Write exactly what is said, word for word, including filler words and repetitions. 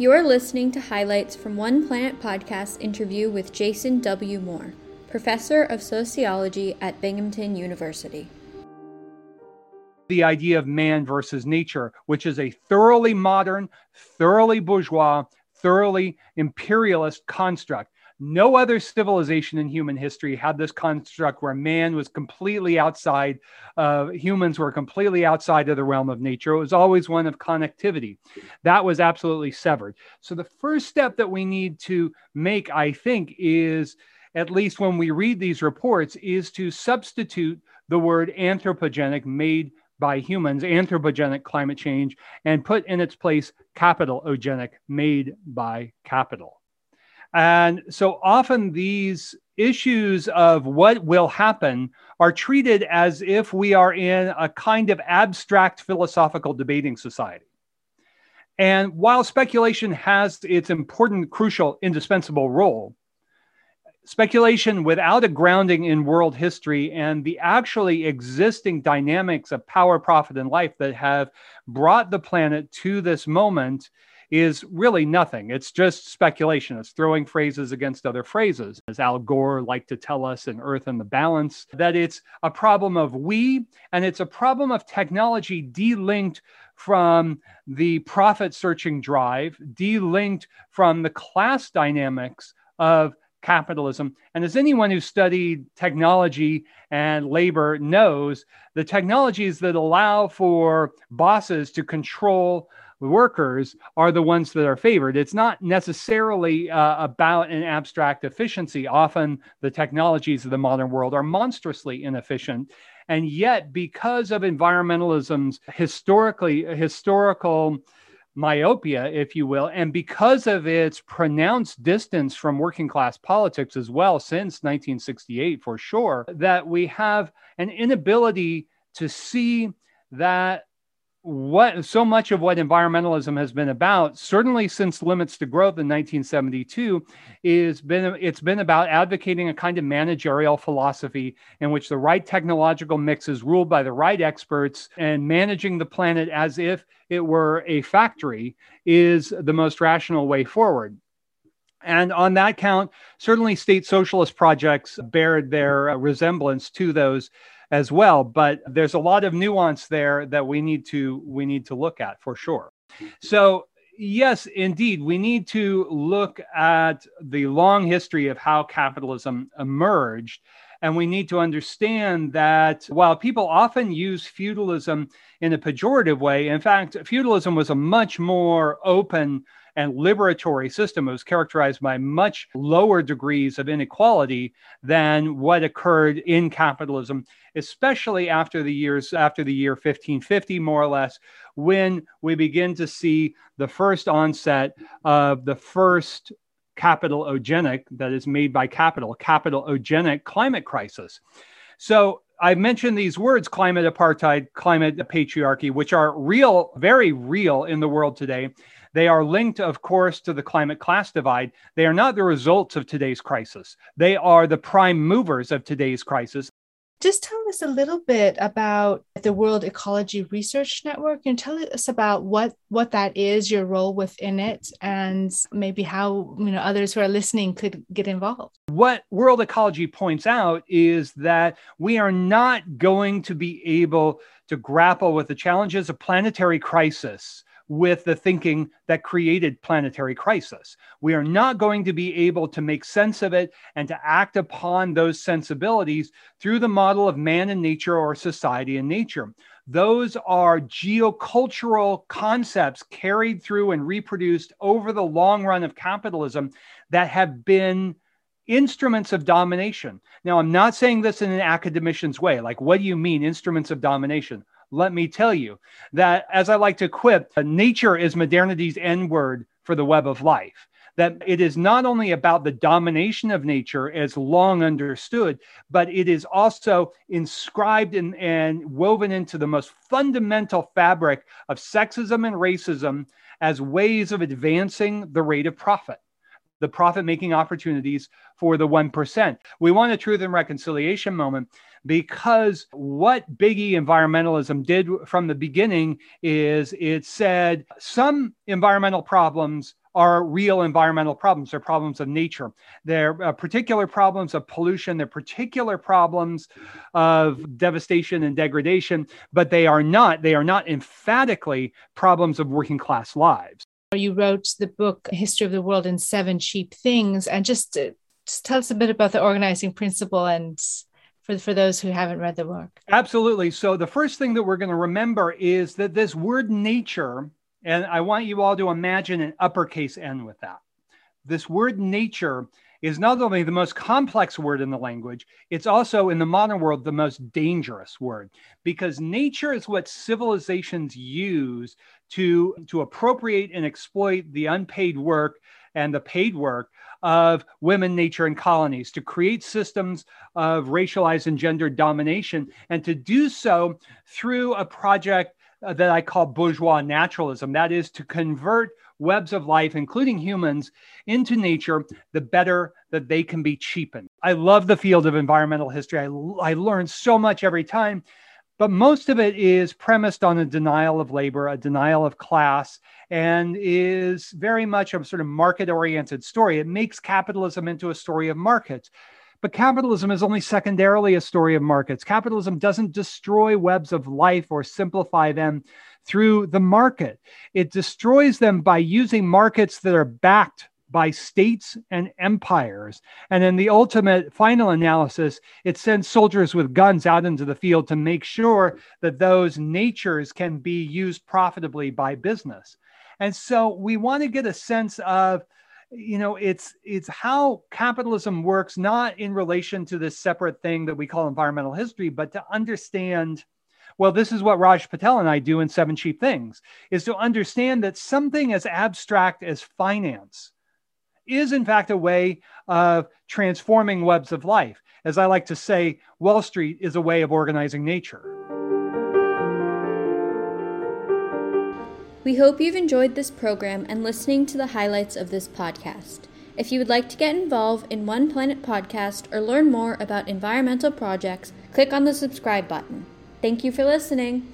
You're listening to highlights from One Planet Podcast interview with Jason W. Moore, professor of sociology at Binghamton University. The idea of man versus nature, which is a thoroughly modern, thoroughly bourgeois, thoroughly imperialist construct. No other civilization in human history had this construct where man was completely outside, uh, humans were completely outside of the realm of nature. It was always one of connectivity. That was absolutely severed. So the first step that we need to make, I think, is, at least when we read these reports, is to substitute the word anthropogenic, made by humans, anthropogenic climate change, and put in its place capital ogenic, made by capital. And so often these issues of what will happen are treated as if we are in a kind of abstract philosophical debating society. And while speculation has its important, crucial, indispensable role, speculation without a grounding in world history and the actually existing dynamics of power, profit, and life that have brought the planet to this moment is really nothing. It's just speculation. It's throwing phrases against other phrases. As Al Gore liked to tell us in Earth and the Balance, that it's a problem of we, and it's a problem of technology delinked from the profit-searching drive, delinked from the class dynamics of capitalism. And as anyone who studied technology and labor knows, the technologies that allow for bosses to control workers are the ones that are favored. It's not necessarily uh, about an abstract efficiency. Often the technologies of the modern world are monstrously inefficient. And yet, because of environmentalism's historically historical myopia, if you will, and because of its pronounced distance from working class politics as well, since nineteen sixty-eight for sure, that we have an inability to see that what so much of what environmentalism has been about, certainly since Limits to Growth in nineteen seventy-two, is been it's been about advocating a kind of managerial philosophy in which the right technological mix is ruled by the right experts, and managing the planet as if it were a factory is the most rational way forward. And on that count, certainly state socialist projects bear their resemblance to those as well, but there's a lot of nuance there that we need to we need to look at for sure. So yes, indeed, we need to look at the long history of how capitalism emerged, and we need to understand that while people often use feudalism in a pejorative way, in fact, feudalism was a much more open and liberatory system. It was characterized by much lower degrees of inequality than what occurred in capitalism, especially after the years after the year fifteen fifty, more or less, when we begin to see the first onset of the first capital ogenic, that is made by capital, capital ogenic climate crisis. So I mentioned these words, climate apartheid, climate patriarchy, which are real, very real in the world today. They are linked, of course, to the climate class divide. They are not the results of today's crisis. They are the prime movers of today's crisis. Just tell us a little bit about the World Ecology Research Network, and tell us about what, what that is, your role within it, and maybe how, you know, others who are listening could get involved. What World Ecology points out is that we are not going to be able to grapple with the challenges of planetary crisis with the thinking that created planetary crisis. We are not going to be able to make sense of it and to act upon those sensibilities through the model of man and nature or society and nature. Those are geocultural concepts carried through and reproduced over the long run of capitalism that have been instruments of domination. Now, I'm not saying this in an academician's way, like, what do you mean instruments of domination? Let me tell you that, as I like to quip, nature is modernity's N-word for the web of life. That it is not only about the domination of nature, as long understood, but it is also inscribed in, and woven into the most fundamental fabric of sexism and racism as ways of advancing the rate of profit, the profit-making opportunities for the one percent. We want a truth and reconciliation moment because what biggie environmentalism did from the beginning is it said some environmental problems are real environmental problems. They're problems of nature. They're uh, particular problems of pollution. They're particular problems of devastation and degradation, but they are not, they are not emphatically problems of working class lives. You wrote the book, History of the World in Seven Cheap Things. And just, uh, just tell us a bit about the organizing principle and for, for those who haven't read the work. Absolutely. So the first thing that we're going to remember is that this word nature, and I want you all to imagine an uppercase N with that. This word nature is not only the most complex word in the language, it's also in the modern world, the most dangerous word, because nature is what civilizations use to, to appropriate and exploit the unpaid work and the paid work of women, nature, and colonies to create systems of racialized and gendered domination, and to do so through a project that I call bourgeois naturalism. That is to convert webs of life, including humans, into nature, the better that they can be cheapened. I love the field of environmental history. I, I learn so much every time, but most of it is premised on a denial of labor, a denial of class, and is very much a sort of market-oriented story. It makes capitalism into a story of markets. But capitalism is only secondarily a story of markets. Capitalism doesn't destroy webs of life or simplify them through the market. It destroys them by using markets that are backed by states and empires. And in the ultimate final analysis, it sends soldiers with guns out into the field to make sure that those natures can be used profitably by business. And so we want to get a sense of, you know, it's it's how capitalism works, not in relation to this separate thing that we call environmental history, but to understand, well, this is what Raj Patel and I do in Seven Cheap Things, is to understand that something as abstract as finance is in fact a way of transforming webs of life. As I like to say, Wall Street is a way of organizing nature. We hope you've enjoyed this program and listening to the highlights of this podcast. If you would like to get involved in One Planet Podcast or learn more about environmental projects, click on the subscribe button. Thank you for listening.